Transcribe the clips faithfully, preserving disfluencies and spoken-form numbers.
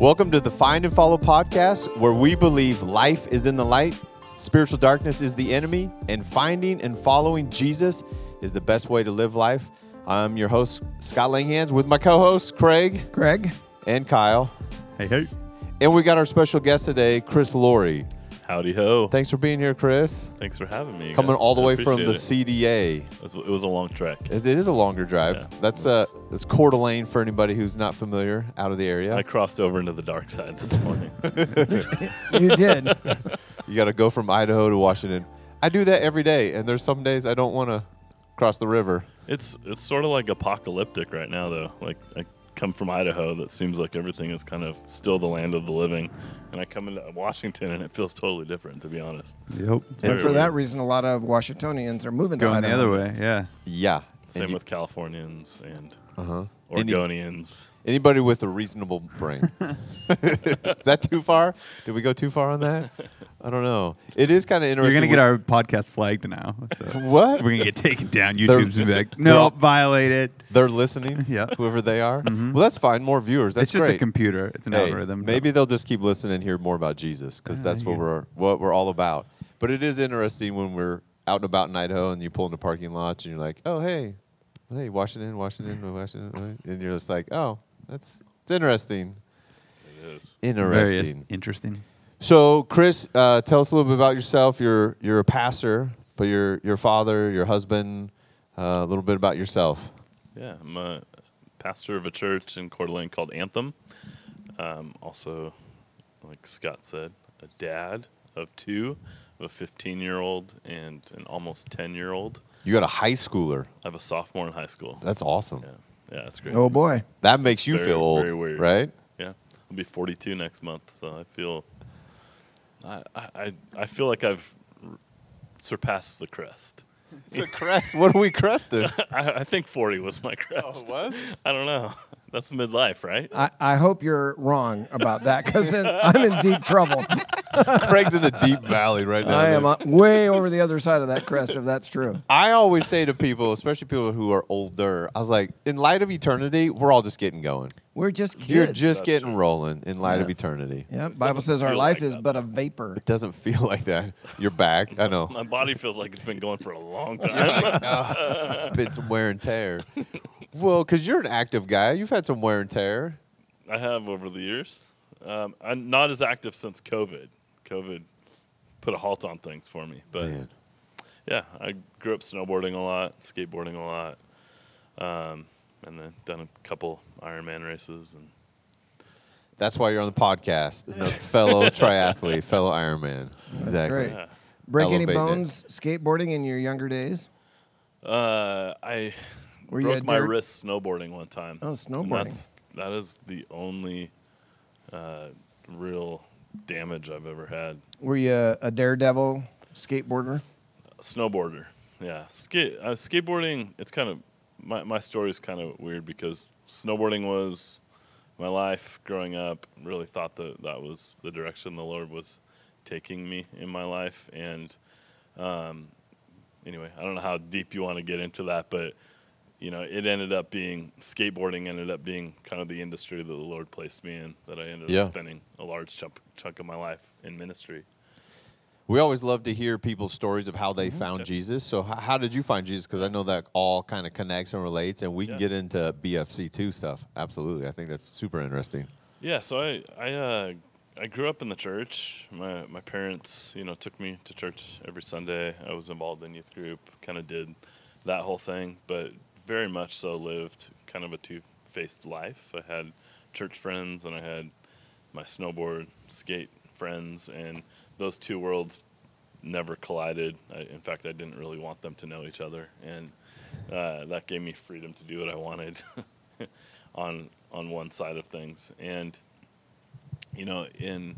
Welcome to the Find and Follow podcast, where we believe life is in the light, spiritual darkness is the enemy, and finding and following Jesus is the best way to live life. I'm your host, Scott Langhans, with my co-hosts, Craig. Greg. And Kyle. Hey, hey. And we got our special guest today, Chris Laurie. Howdy ho. Thanks for being here, Chris. Thanks for having me. Coming guys. all the I way from the it. C D A. It was a long trek. It, it is a longer drive. Yeah, that's uh, that's Coeur d'Alene for anybody who's not familiar out of the area. I crossed over into the dark side this morning. You did. You got to go from Idaho to Washington. I do that every day, and there's some days I don't want to cross the river. It's it's sort of like apocalyptic right now, though. Like I come from Idaho, that seems like everything is kind of still the land of the living. And I come into Washington, and it feels totally different, to be honest. Yep. And for weird. that reason, a lot of Washingtonians are moving going to Idaho. Going the other way, yeah. Yeah. Same and with you, Californians and uh-huh. Oregonians. Any, anybody with a reasonable brain. Is that too far? Did we go too far on that? I don't know. It is kind of interesting. You're going to get our podcast flagged now. So what? We're going to get taken down. YouTube's going to be like, nope, violate it. They're listening, yeah. whoever they are. Mm-hmm. Well, that's fine. More viewers. That's it's just great. a computer. It's an hey, algorithm. Maybe they'll just keep listening and hear more about Jesus, because uh, that's what we're, what we're all about. But it is interesting when we're out and about in Idaho and you pull into parking lots and you're like, oh, hey, hey, Washington, Washington, Washington. And you're just like, oh, that's it's interesting. It is. Interesting. Very interesting. So, Chris, uh, tell us a little bit about yourself. You're you're a pastor, but you're your father, your husband. Uh, a little bit about yourself. Yeah, I'm a pastor of a church in Coeur d'Alene called Anthem. Um, also, like Scott said, a dad of two, a fifteen-year-old and an almost ten-year-old. You got a high schooler. I have a sophomore in high school. That's awesome. Yeah, yeah that's great. Oh boy, that makes you very, feel old, very weird. Right? Yeah, I'll be forty-two next month, so I feel. I, I I feel like I've surpassed the crest. The crest? What are we crested? I, I think forty was my crest. Oh, it was? I don't know. That's midlife, right? I, I hope you're wrong about that, because I'm in deep trouble. Craig's in a deep valley right now. I am uh, way over the other side of that crest, if that's true. I always say to people, especially people who are older, I was like, in light of eternity, we're all just getting going. We're just kids. You're just that's getting true. rolling in light yeah. of eternity. Yeah, Bible says our life like is that. but a vapor. It doesn't feel like that. You're back. I know. My body feels like it's been going for a long time. Like, oh, it's been some wear and tear. Well, because you're an active guy. You've had some wear and tear. I have over the years. Um, I'm not as active since COVID. COVID put a halt on things for me. But, Man. yeah, I grew up snowboarding a lot, skateboarding a lot, um, and then done a couple Ironman races. And that's why you're on the podcast, a fellow triathlete, fellow Ironman. Exactly. That's great. Yeah. Break Elevating any bones it. skateboarding in your younger days? Uh, I... Were broke my wrist snowboarding one time. Oh, snowboarding. And that's, that is the only uh, real damage I've ever had. Were you a, a daredevil skateboarder? A snowboarder, yeah. Skate, uh, skateboarding, it's kind of, my, my story is kind of weird, because snowboarding was my life growing up. Really thought that that was the direction the Lord was taking me in my life. And um, anyway, I don't know how deep you want to get into that, but you know, it ended up being, skateboarding ended up being kind of the industry that the Lord placed me in, that I ended yeah. up spending a large chunk, chunk of my life in ministry. We always love to hear people's stories of how they mm-hmm. found okay. Jesus. So h how did you find Jesus? Because I know that all kind of connects and relates, and we yeah. can get into B F C two stuff. Absolutely. I think that's super interesting. Yeah, so I I, uh, I grew up in the church. My my parents, you know, took me to church every Sunday. I was involved in youth group, kind of did that whole thing, but very much so lived kind of a two-faced life. I had church friends and I had my snowboard, skate friends, and those two worlds never collided. I, in fact, I didn't really want them to know each other, and uh, that gave me freedom to do what I wanted on on one side of things. And, you know, in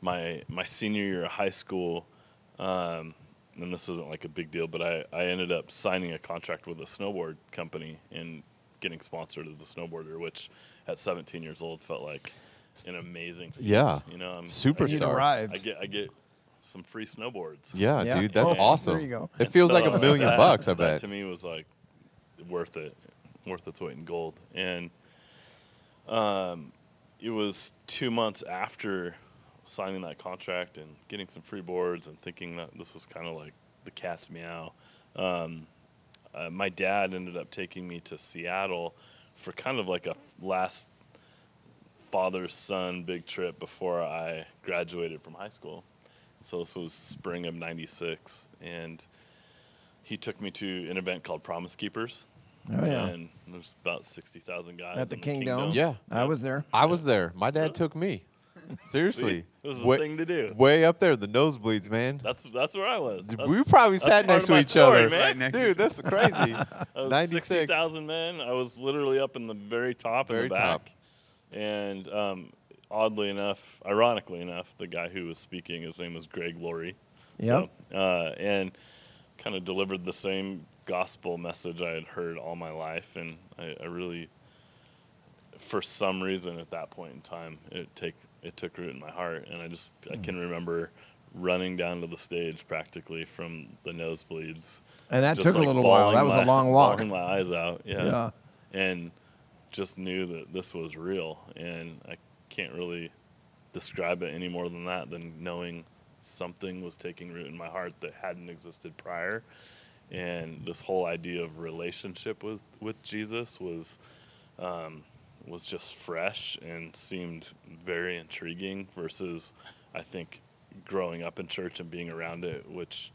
my, my senior year of high school, um, and this isn't like a big deal, but I, I ended up signing a contract with a snowboard company and getting sponsored as a snowboarder, which at seventeen years old felt like an amazing feat. Yeah. You know, I'm superstar. I get I get some free snowboards. Yeah, yeah. dude, that's and, awesome. There you go. It feels so, like a million that, bucks, I that bet. To me was like worth it, worth its weight in gold. And um it was two months after signing that contract and getting some free boards and thinking that this was kind of like the cat's meow. Um, uh, my dad ended up taking me to Seattle for kind of like a last father-son big trip before I graduated from high school. So this was spring of ninety-six, and he took me to an event called Promise Keepers. Oh, yeah. And there's about sixty thousand guys. At the Kingdome. Yeah. I was there. I was there. My dad took me. Seriously. It was the way, thing to do. Way up there, the nosebleeds, man. That's that's where I was. That's, we probably sat next to each story, other. Man. Right Dude, that's crazy. sixty thousand men. I was literally up in the very top very in the back. Top. And um, oddly enough, ironically enough, the guy who was speaking, his name was Greg Laurie. Yep. So, uh, and kind of delivered the same gospel message I had heard all my life. And I, I really, for some reason at that point in time, it take it took root in my heart. And I just, I can remember running down to the stage practically from the nosebleeds. And that took like a little while. That was my, a long walk. Bawling my eyes out. Yeah. yeah. And just knew that this was real. And I can't really describe it any more than that, than knowing something was taking root in my heart that hadn't existed prior. And this whole idea of relationship with, with Jesus was, um, was just fresh and seemed very intriguing versus, I think, growing up in church and being around it, which,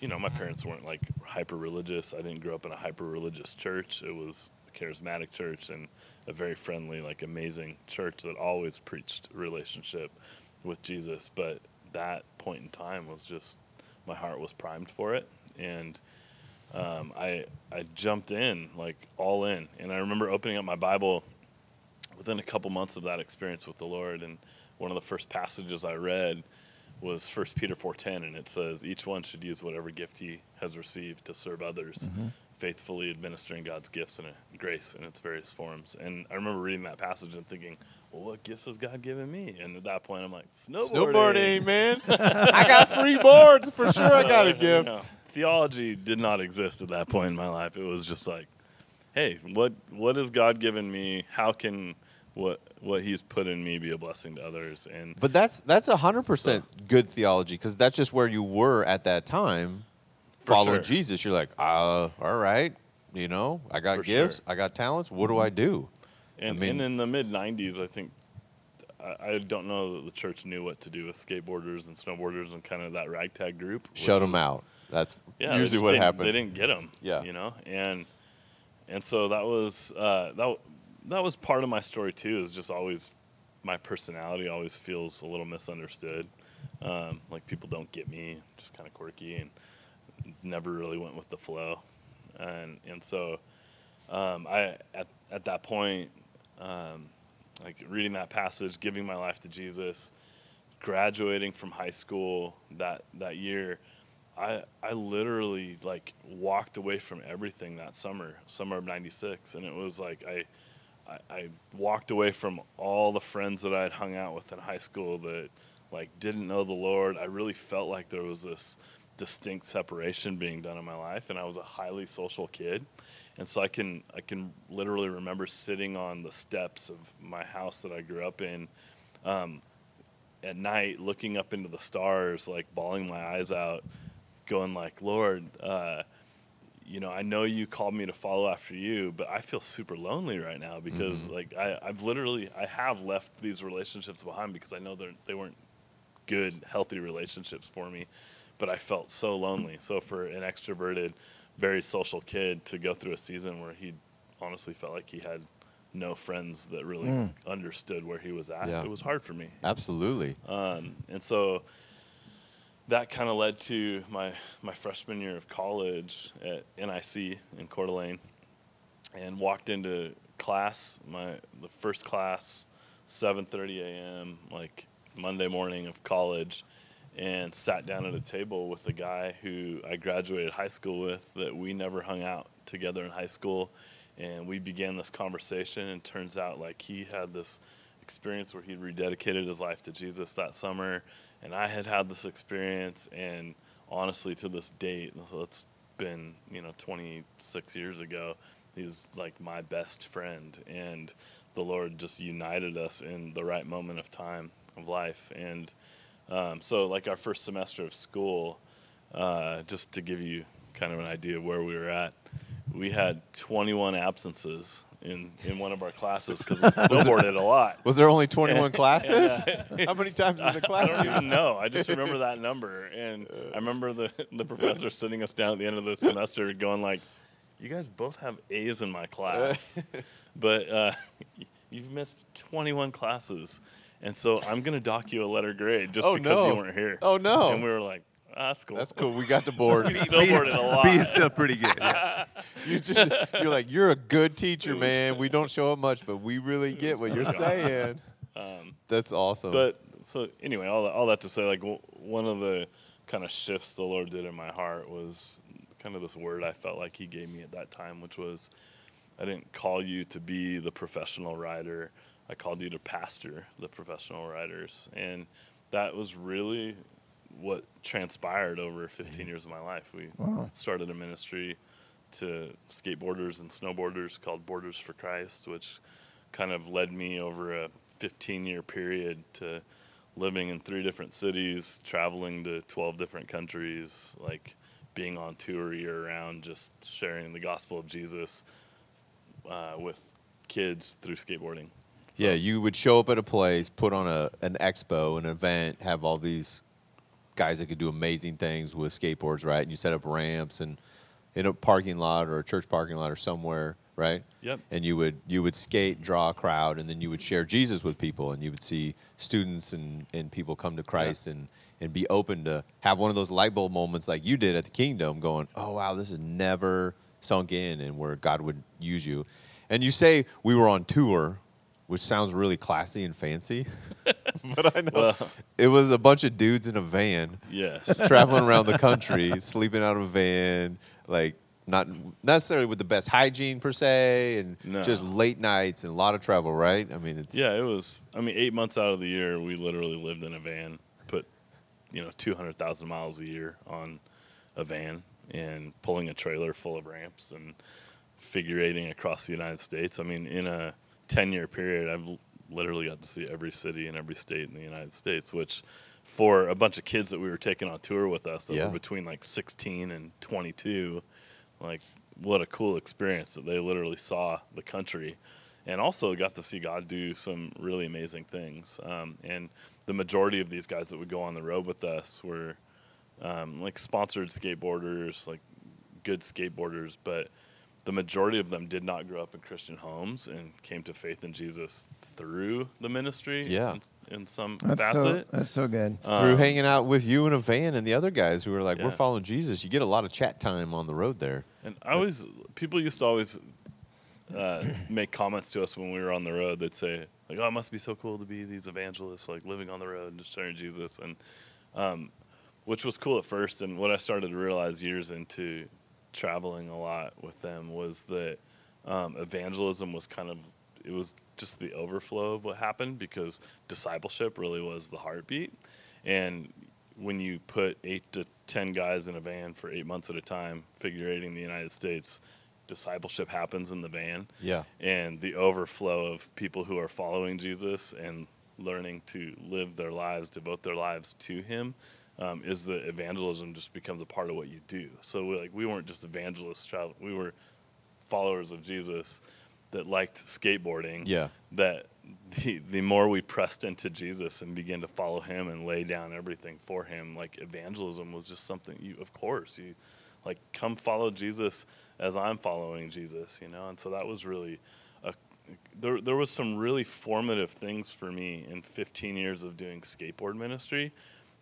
you know, my parents weren't like hyper religious. I didn't grow up in a hyper religious church. It was a charismatic church and a very friendly, like amazing church that always preached relationship with Jesus. But that point in time was just, my heart was primed for it. And um, I I jumped in, like, all in. And I remember opening up my Bible within a couple months of that experience with the Lord. And one of the first passages I read was First Peter four ten, and it says, each one should use whatever gift he has received to serve others, mm-hmm. faithfully administering God's gifts and grace in its various forms. And I remember reading that passage and thinking, well, what gifts has God given me? And at that point, I'm like, snowboarding. Snowboarding, man. I got free boards. For sure I got a gift. You know. Theology did not exist at that point in my life. It was just like, hey, what what has God given me? How can what what He's put in me be a blessing to others? And but that's that's a hundred percent good theology, because that's just where you were at that time. Following sure. Jesus, you're like, uh, all right, you know, I got for gifts, sure. I got talents. What do I do? And, I mean, and in the mid nineties, I think I, I don't know that the church knew what to do with skateboarders and snowboarders and kind of that ragtag group. Shut them was, out. That's yeah, usually what happened. They didn't get them, yeah. you know, and and so that was uh, that that was part of my story too. Is just always my personality always feels a little misunderstood, um, like people don't get me, just kind of quirky and never really went with the flow, and and so um, I at at that point, um, like reading that passage, giving my life to Jesus, graduating from high school that that year. I, I literally, like, walked away from everything that summer, summer of ninety-six, and it was like I, I I walked away from all the friends that I had hung out with in high school that, like, didn't know the Lord. I really felt like there was this distinct separation being done in my life, and I was a highly social kid. And so I can I can literally remember sitting on the steps of my house that I grew up in um, at night, looking up into the stars, like, bawling my eyes out, going like, Lord, uh, you know, I know you called me to follow after you, but I feel super lonely right now because mm-hmm. like I, I've literally, I have left these relationships behind because I know they're, they weren't good, healthy relationships for me, but I felt so lonely. So for an extroverted, very social kid to go through a season where he honestly felt like he had no friends that really mm. understood where he was at, yeah. it was hard for me. Absolutely. Um, and so that kind of led to my, my freshman year of college at N I C in Coeur d'Alene, and walked into class, my the first class, seven thirty a m, like Monday morning of college, and sat down at a table with a guy who I graduated high school with that we never hung out together in high school. And we began this conversation, and turns out like he had this experience where he rededicated his life to Jesus that summer. And I had had this experience, and honestly, to this date, it's been, you know, twenty-six years ago, he's like my best friend. And the Lord just united us in the right moment of time of life. And um, so like our first semester of school, uh, just to give you kind of an idea of where we were at, we had twenty-one absences in, in one of our classes because we snowboarded a lot. Was there only twenty-one classes? Yeah. How many times did the class? I don't even know. I just remember that number. And I remember the, the professor sitting us down at the end of the semester going like, you guys both have A's in my class, but uh, you've missed twenty-one classes, and so I'm going to dock you a letter grade just oh, because no. you weren't here. Oh, no. And we were like, oh, that's cool. That's cool. We got the board. We snowboarded a lot. B is still pretty good. Yeah. you just, you're like, you're a good teacher, man. We don't show up much, but we really get what you're saying. Um, that's awesome. But so anyway, all, all that to say, like w one of the kind of shifts the Lord did in my heart was – kind of this word I felt like he gave me at that time, which was, I didn't call you to be the professional rider. I called you to pastor the professional riders. And that was really what transpired over fifteen years of my life. We wow. started a ministry to skateboarders and snowboarders called Boarders for Christ, which kind of led me over a fifteen-year period to living in three different cities, traveling to twelve different countries, like being on tour year round, just sharing the gospel of Jesus uh, with kids through skateboarding. So. Yeah, you would show up at a place, put on a an expo, an event, have all these guys that could do amazing things with skateboards, right? And you set up ramps and in a parking lot or a church parking lot or somewhere, right? Yep. And you would you would skate, draw a crowd, and then you would share Jesus with people, and you would see students and, and people come to Christ yeah. and and be open to have one of those light bulb moments like you did at the Kingdome going, oh, wow, this has never sunk in and where God would use you. And you say we were on tour, which sounds really classy and fancy, but I know well, it was a bunch of dudes in a van yes. traveling around the country, sleeping out of a van, like not necessarily with the best hygiene per se, and no. just late nights and a lot of travel, right? I mean, it's... Yeah, it was, I mean, eight months out of the year, we literally lived in a van, put you know, two hundred thousand miles a year on a van and pulling a trailer full of ramps and figurating across the United States. I mean, in a ten-year period, I've literally got to see every city and every state in the United States, which for a bunch of kids that we were taking on tour with us that yeah. were between, like, sixteen and twenty-two, like, what a cool experience that they literally saw the country and also got to see God do some really amazing things. Um, and the majority of these guys that would go on the road with us were um, like sponsored skateboarders, like good skateboarders, but the majority of them did not grow up in Christian homes and came to faith in Jesus through the ministry yeah. in, in some that's facet. So, that's so good. Um, through hanging out with you in a van and the other guys who were like, yeah. we're following Jesus. You get a lot of chat time on the road there. And I always, people used to always uh, make comments to us when we were on the road. They'd say, like, oh, it must be so cool to be these evangelists, like living on the road and just sharing Jesus, and um, which was cool at first. And what I started to realize years into traveling a lot with them was that um, evangelism was kind of, it was just the overflow of what happened because discipleship really was the heartbeat. And when you put eight to ten guys in a van for eight months at a time, figurating the United States, discipleship happens in the van, yeah, and the overflow of people who are following Jesus and learning to live their lives, devote their lives to him, um, is that evangelism just becomes a part of what you do. So we, like, we weren't just evangelists, travel, we were followers of Jesus that liked skateboarding, yeah, that the, the more we pressed into Jesus and began to follow him and lay down everything for him, like evangelism was just something you, of course, you like come follow Jesus as I'm following Jesus, you know? And so that was really, a, there, there was some really formative things for me in fifteen years of doing skateboard ministry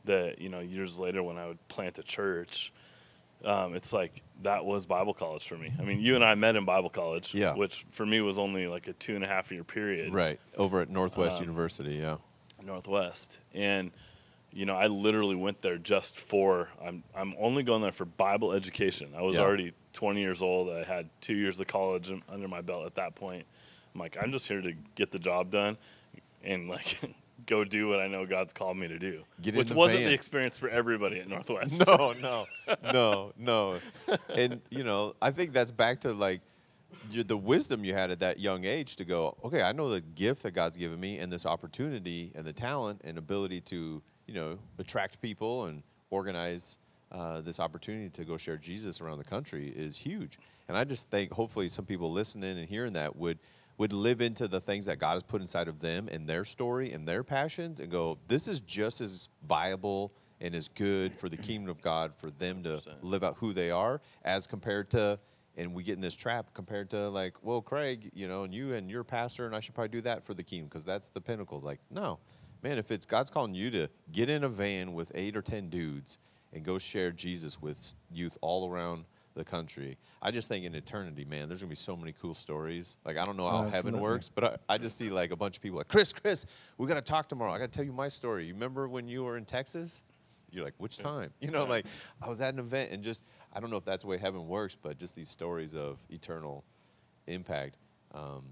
that, you know, years later when I would plant a church, um, it's like, that was Bible college for me. I mean, you and I met in Bible college, yeah, which for me was only like a two and a half year period. Right, over at Northwest um, University, yeah. Northwest, and you know, I literally went there just for, I'm, I'm only going there for Bible education. I was yeah. already twenty years old. I had two years of college under my belt at that point. I'm like, I'm just here to get the job done and like go do what I know God's called me to do. Get in which the wasn't van. The experience for everybody at Northwest. No, no, no, no. And, you know, I think that's back to like the wisdom you had at that young age to go, okay, I know the gift that God's given me and this opportunity and the talent and ability to, you know, attract people and organize uh, this opportunity to go share Jesus around the country is huge. And I just think hopefully some people listening and hearing that would would live into the things that God has put inside of them and their story and their passions and go, this is just as viable and as good for the kingdom of God for them to one hundred percent live out who they are as compared to, and we get in this trap compared to like, well, Craig, you know, and you and your pastor, and I should probably do that for the kingdom because that's the pinnacle. Like, no, man, if it's God's calling you to get in a van with eight or ten dudes and go share Jesus with youth all around the country. I just think in eternity, man, there's gonna be so many cool stories. Like, I don't know how oh, heaven works, but I, I just see like a bunch of people like, Chris, Chris, we gotta talk tomorrow. I gotta tell you my story. You remember when you were in Texas? You're like, which time? You know, like, I was at an event and just, I don't know if that's the way heaven works, but just these stories of eternal impact. Um,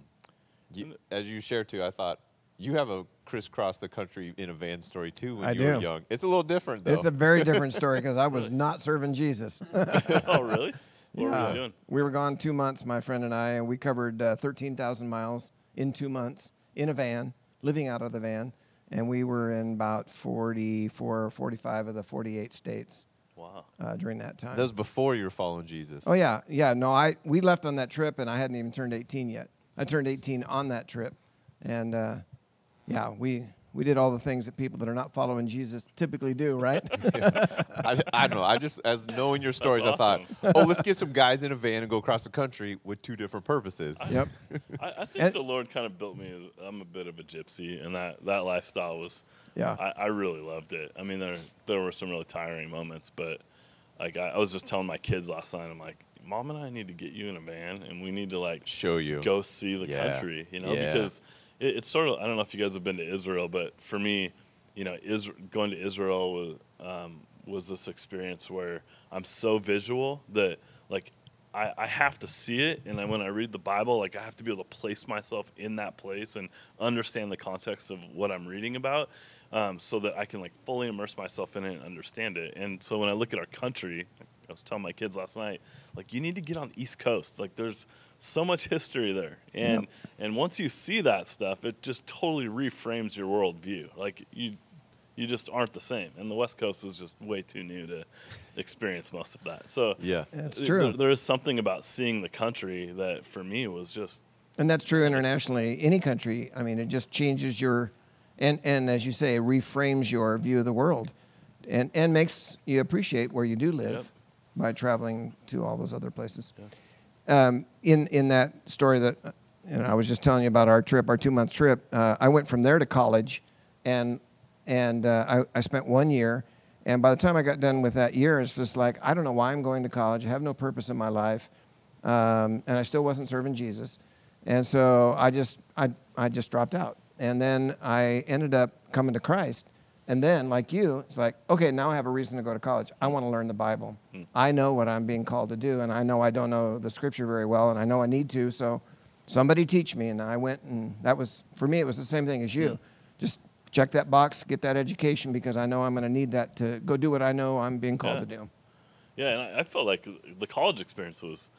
you, as you shared too, I thought, you have a crisscross the country in a van story too when I you do. were young. It's a little different though. It's a very different story because I was really? not serving Jesus. Oh, really? What yeah. were you doing? We were gone two months, my friend and I, and we covered uh, thirteen thousand miles in two months in a van, living out of the van. And we were in about forty-four or forty-five of the forty-eight states. Wow. Uh, during that time. That was before you were following Jesus. Oh, yeah. Yeah. No, I we left on that trip, and I hadn't even turned eighteen yet. I turned eighteen on that trip. And, uh, yeah, we we did all the things that people that are not following Jesus typically do, right? Yeah. I, I don't know. I just, as knowing your stories, awesome. I thought, oh, let's get some guys in a van and go across the country with two different purposes. I, yep. I, I think and, the Lord kind of built me as, I'm a bit of a gypsy, and that, that lifestyle was, yeah. I, I really loved it. I mean, there there were some really tiring moments, but like I, I was just telling my kids last night, I'm like, Mom and I need to get you in a van, and we need to like show you, go see the yeah. country, you know, yeah. because it's sort of, I don't know if you guys have been to Israel, but for me, you know, is, going to Israel was, um, was this experience where I'm so visual that, like, I, I have to see it. And I, when I read the Bible, like, I have to be able to place myself in that place and understand the context of what I'm reading about um, so that I can, like, fully immerse myself in it and understand it. And so when I look at our country, I was telling my kids last night, like, you need to get on the East Coast. Like, there's so much history there, and yep. and once you see that stuff, it just totally reframes your worldview. Like you, you just aren't the same. And the West Coast is just way too new to experience most of that. So yeah, that's true. There, there is something about seeing the country that for me was just. And that's true internationally. Any country, I mean, it just changes your, and and as you say, reframes your view of the world, and and makes you appreciate where you do live yep. by traveling to all those other places. Yeah. Um, in, in that story that you know, I was just telling you about our trip, our two-month trip, uh, I went from there to college, and and uh, I, I spent one year. And by the time I got done with that year, it's just like, I don't know why I'm going to college. I have no purpose in my life, um, and I still wasn't serving Jesus. And so I just, I, I just dropped out. And then I ended up coming to Christ. And then, like you, it's like, okay, now I have a reason to go to college. I want to learn the Bible. Hmm. I know what I'm being called to do, and I know I don't know the Scripture very well, and I know I need to, so somebody teach me. And I went, and that was, for me, it was the same thing as you. Hmm. Just check that box, get that education, because I know I'm going to need that to go do what I know I'm being called yeah. to do. Yeah, and I felt like the college experience was,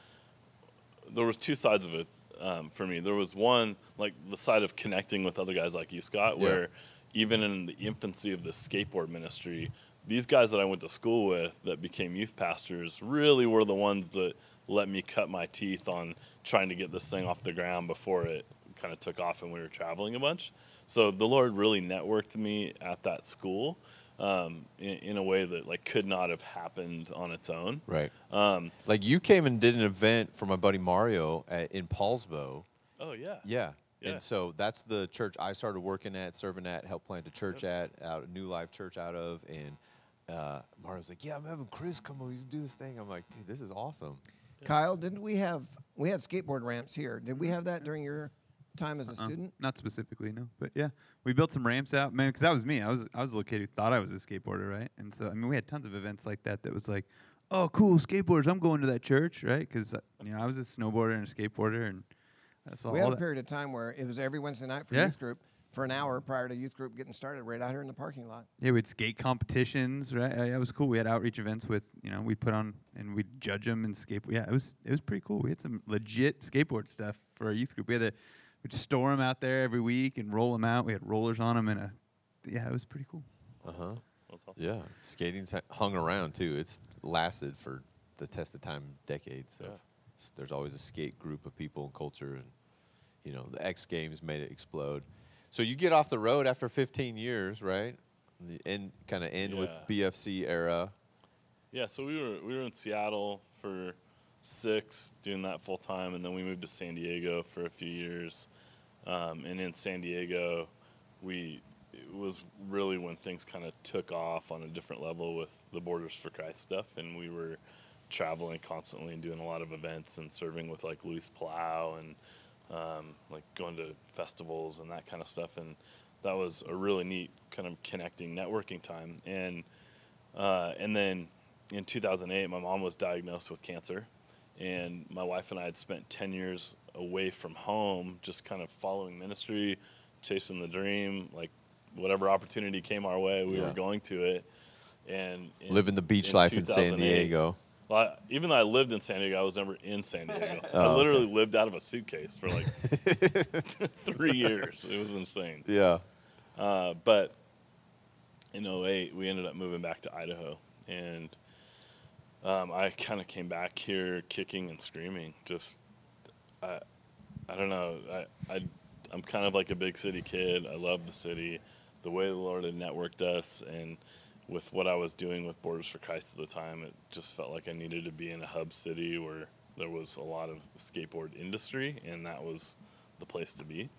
there was two sides of it um, for me. There was one, like the side of connecting with other guys like you, Scott, where yeah. even in the infancy of the skateboard ministry, these guys that I went to school with that became youth pastors really were the ones that let me cut my teeth on trying to get this thing off the ground before it kind of took off and we were traveling a bunch. So the Lord really networked me at that school um, in, in a way that like could not have happened on its own. Right. Um, like you came and did an event for my buddy Mario at, in Paulsbow. Oh, yeah. Yeah. Yeah. And so that's the church I started working at, serving at, helped plant a church yep. at, out New Life Church out of. And uh, Mario's like, yeah, I'm having Chris come over. He's do this thing. I'm like, dude, this is awesome. Yeah. Kyle, didn't we have, we had skateboard ramps here. Did we have that during your time as a uh-uh. student? Not specifically, no. But yeah, we built some ramps out, man, because that was me. I was I was a little kid who thought I was a skateboarder, right? And so, I mean, we had tons of events like that that was like, oh, cool, skateboarders, I'm going to that church, right? Because, you know, I was a snowboarder and a skateboarder and... That's we all had a that. period of time where it was every Wednesday night for yeah. youth group. for an hour prior to youth group getting started right out here in the parking lot. Yeah, we'd skate competitions, right? It was cool. We had outreach events with, you know, we put on and we'd judge them and skateboard. Yeah, it was it was pretty cool. We had some legit skateboard stuff for our youth group. We had to we'd store them out there every week and roll them out. We had rollers on them and a, yeah, it was pretty cool. Uh huh. That's awesome. Yeah, skating's hung around too. It's lasted for the test of time, decades. Yeah. Of, there's always a skate group of people and culture, and you know the X Games made it explode. So you get off the road after fifteen years, right? And end, kind of end yeah. with B F C era. Yeah. So we were we were in Seattle for six, doing that full time, and then we moved to San Diego for a few years. Um, and in San Diego, we it was really when things kind of took off on a different level with the Boarders for Christ stuff, and we were traveling constantly and doing a lot of events and serving with like Luis Palau and um, like going to festivals and that kind of stuff. And that was a really neat kind of connecting, networking time. And uh, and then in two thousand eight, my mom was diagnosed with cancer, and my wife and I had spent ten years away from home, just kind of following ministry, chasing the dream, like whatever opportunity came our way, we yeah. were going to it. And in, living the beach in life in San Diego. Well, I, even though I lived in San Diego, I was never in San Diego. Oh, I literally okay. lived out of a suitcase for like three years. It was insane. Yeah. Uh, but in oh eight, we ended up moving back to Idaho. And um, I kind of came back here kicking and screaming. Just, I, I don't know. I, I, I'm kind of like a big city kid. I love the city, the way the Lord had networked us, and with what I was doing with Boarders for Christ at the time, it just felt like I needed to be in a hub city where there was a lot of skateboard industry, and that was the place to be.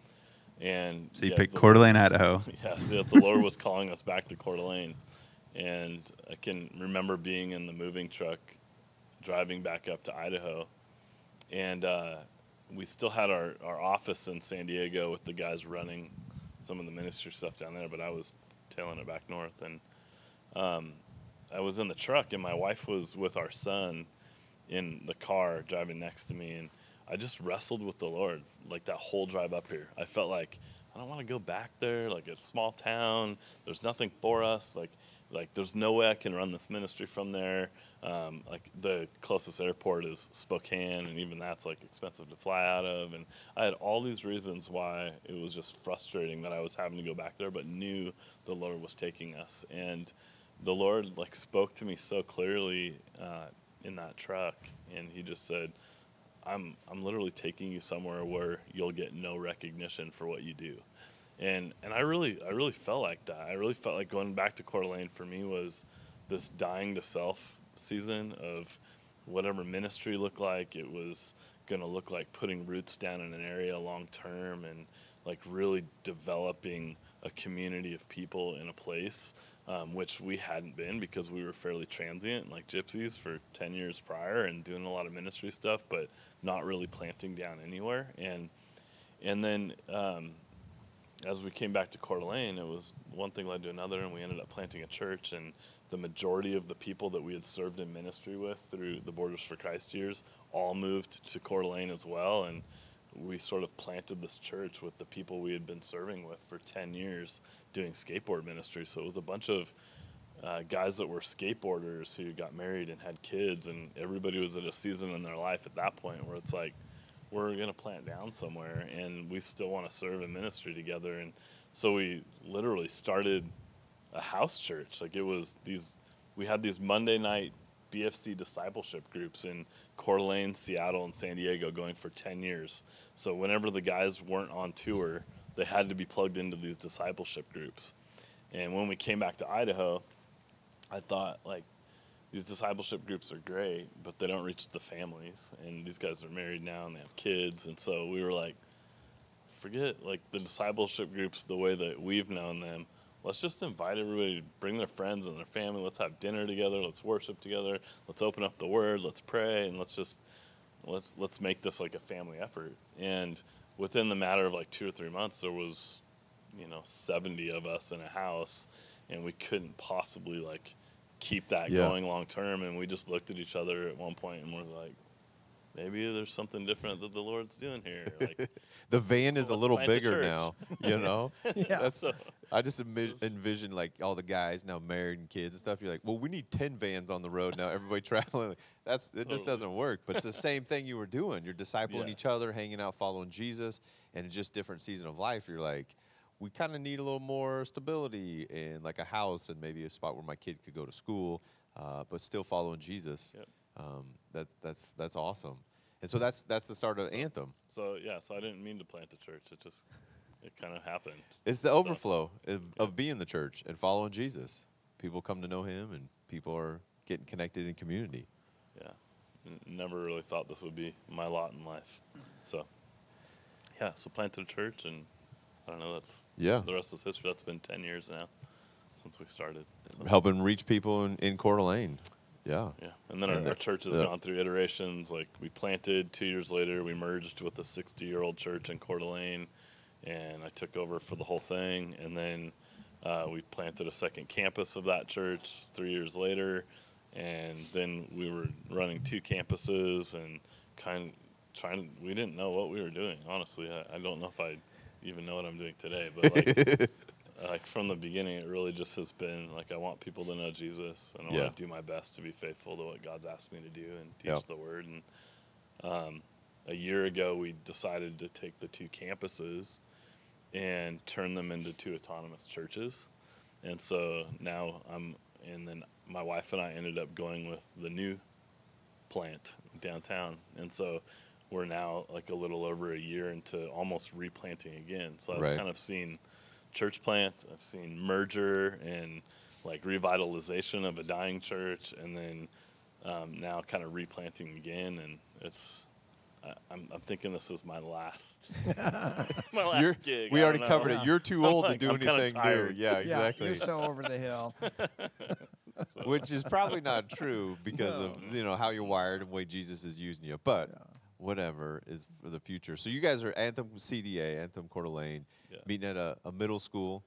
And so you yeah, picked Coeur d'Alene, Idaho. Yeah, so the Lord was calling us back to Coeur d'Alene. And I can remember being in the moving truck, driving back up to Idaho. And uh, we still had our, our office in San Diego with the guys running some of the ministry stuff down there, but I was tailing it back north. And Um, I was in the truck, and my wife was with our son in the car driving next to me, and I just wrestled with the Lord, like, that whole drive up here. I felt like, I don't want to go back there, like, it's a small town, there's nothing for us, like, like there's no way I can run this ministry from there. Um, like, the closest airport is Spokane, and even that's, like, expensive to fly out of, and I had all these reasons why it was just frustrating that I was having to go back there, but knew the Lord was taking us. And the Lord, like, spoke to me so clearly uh, in that truck, and he just said, I'm I'm literally taking you somewhere where you'll get no recognition for what you do. And and I really I really felt like that. I really felt like going back to Coeur d'Alene for me was this dying to self season of whatever ministry looked like. It was going to look like putting roots down in an area long term and, like, really developing a community of people in a place, Um, which we hadn't been, because we were fairly transient, like gypsies, for ten years prior and doing a lot of ministry stuff, but not really planting down anywhere. And and then um, as we came back to Coeur d'Alene, it was one thing led to another, and we ended up planting a church. And the majority of the people that we had served in ministry with through the Boarders for Christ years all moved to Coeur d'Alene as well. And we sort of planted this church with the people we had been serving with for ten years. Doing skateboard ministry. So it was a bunch of uh, guys that were skateboarders who got married and had kids, and everybody was at a season in their life at that point where it's like, we're going to plant down somewhere, and we still want to serve in ministry together. And so we literally started a house church. Like, it was these, we had these Monday night B F C discipleship groups in Coeur d'Alene, Seattle, and San Diego going for ten years. So whenever the guys weren't on tour, they had to be plugged into these discipleship groups. And when we came back to Idaho, I thought, like, these discipleship groups are great, but they don't reach the families. And these guys are married now and they have kids. And so we were like, forget, like, the discipleship groups the way that we've known them. Let's just invite everybody to bring their friends and their family. Let's have dinner together. Let's worship together. Let's open up the Word. Let's pray. And let's just, let's, let's make this like a family effort. And within the matter of like two or three months, there was, you know, seventy of us in a house, and we couldn't possibly, like, keep that yeah. going long term. And we just looked at each other at one point and we're like, maybe there's something different that the Lord's doing here. Like, the van is a little bigger now, you know? Yeah. That's, so, I just envis- envision, like, all the guys now married and kids and stuff. You're like, well, we need ten vans on the road now, everybody traveling. Like, that's It totally. Just doesn't work. But it's the same thing you were doing. You're discipling yes. each other, hanging out, following Jesus, and in just different season of life, you're like, we kind of need a little more stability and, like, a house and maybe a spot where my kid could go to school, uh, but still following Jesus. Yep. Um, that's that's that's awesome. And so that's that's the start of Anthem. So, yeah, so I didn't mean to plant the church. It just it kind of happened. It's the overflow so, of, yeah. of being the church and following Jesus. People come to know him, and people are getting connected in community. Yeah. Never really thought this would be my lot in life. So, yeah, so planted a church, and I don't know, that's yeah. the rest is history. That's been ten years now since we started. So. Helping reach people in, in Coeur d'Alene. Yeah. Yeah. And then and our, our church has yeah. gone through iterations. Like, we planted two years later, we merged with a sixty-year-old church in Coeur d'Alene, and I took over for the whole thing. And then uh, we planted a second campus of that church three years later, and then we were running two campuses and kind of trying to, we didn't know what we were doing, honestly. I, I don't know if I even know what I'm doing today, but like, like from the beginning, it really just has been like, I want people to know Jesus, and I yeah. want to do my best to be faithful to what God's asked me to do and teach yep. the word. And um, a year ago, we decided to take the two campuses and turn them into two autonomous churches. And so now I'm, and then my wife and I ended up going with the new plant downtown. And so we're now like a little over a year into almost replanting again. So I've right. kind of seen church plant, I've seen merger and like revitalization of a dying church, and then um, now kind of replanting again. And it's, I, I'm, I'm thinking this is my last, my last you're, gig. We already know. covered yeah. it. You're too old like, to do I'm anything new. Yeah, exactly. Yeah, you're so over the hill. So. Which is probably not true because no. of, you know, how you're wired and the way Jesus is using you. But yeah. whatever is for the future. So you guys are Anthem C D A, Anthem Coeur d'Alene, yeah. meeting at a, a middle school,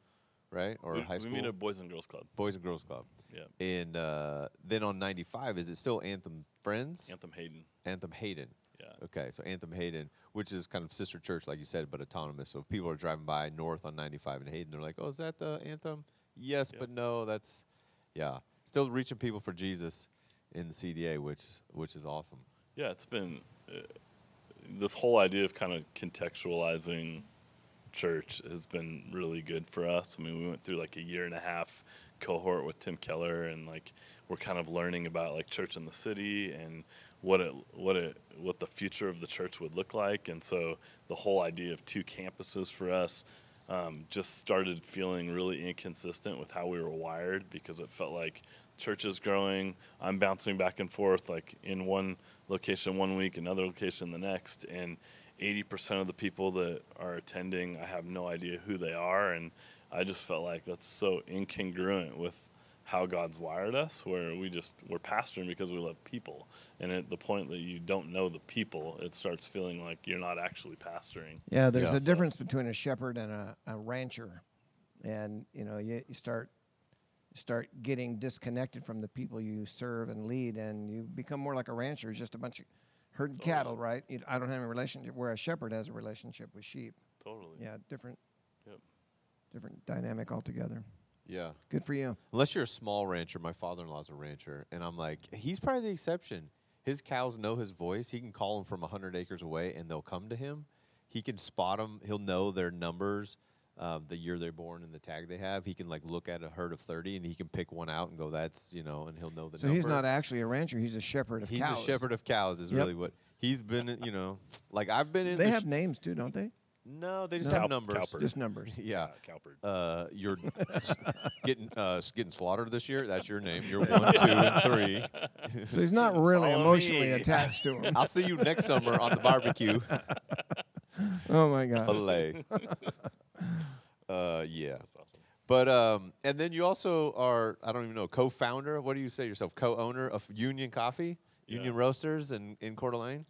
right, or we, a high school? We meet at Boys and Girls Club. Boys and Girls Club. Yeah. And uh, then on ninety-five, is it still Anthem Friends? Anthem Hayden. Anthem Hayden. Yeah. Okay, so Anthem Hayden, which is kind of sister church, like you said, but autonomous. So if people are driving by north on ninety-five and Hayden, they're like, oh, is that the Anthem? Yes, yeah. but no, that's, yeah. Still reaching people for Jesus in the C D A, which which is awesome. Yeah, it's been... this whole idea of kind of contextualizing church has been really good for us. I mean, we went through like a year and a half cohort with Tim Keller, and like we're kind of learning about like church in the city and what it what it what the future of the church would look like. And so the whole idea of two campuses for us um, just started feeling really inconsistent with how we were wired, because it felt like church is growing, I'm bouncing back and forth like in one location one week, another location the next, and eighty percent of the people that are attending, I have no idea who they are. And I just felt like that's so incongruent with how God's wired us, where we just, we're pastoring because we love people. And at the point that you don't know the people, it starts feeling like you're not actually pastoring. Yeah, there's yeah, a so. difference between a shepherd and a, a rancher. And, you know, you, you start... start getting disconnected from the people you serve and lead, and you become more like a rancher. It's just a bunch of herding totally. cattle, right? You, I don't have any relationship, where a shepherd has a relationship with sheep. Totally. Yeah, different yep. different dynamic altogether. Yeah. Good for you. Unless you're a small rancher. My father-in-law's a rancher, and I'm like, he's probably the exception. His cows know his voice. He can call them from one hundred acres away, and they'll come to him. He can spot them. He'll know their numbers. Uh, the year they're born and the tag they have, he can like look at a herd of thirty and he can pick one out and go, that's, you know, and he'll know the so number. So he's not actually a rancher, he's a shepherd of he's cows. He's a shepherd of cows is yep. really what he's been, you know, like I've been in. They have sh- names too, don't they? No, they just no. have Cow- numbers. Cowperd. Just numbers. Yeah. yeah Cowperd. Uh, you're getting uh, getting slaughtered this year. That's your name. You're one, two, and three. So he's not really Follow emotionally me. attached to him. I'll see you next summer on the barbecue. Oh, my God. Filet. Uh, yeah. That's awesome. But, um, and then you also are, I don't even know, co-founder, what do you say yourself, co-owner of Union Coffee, yeah. Union Roasters in, in Coeur d'Alene?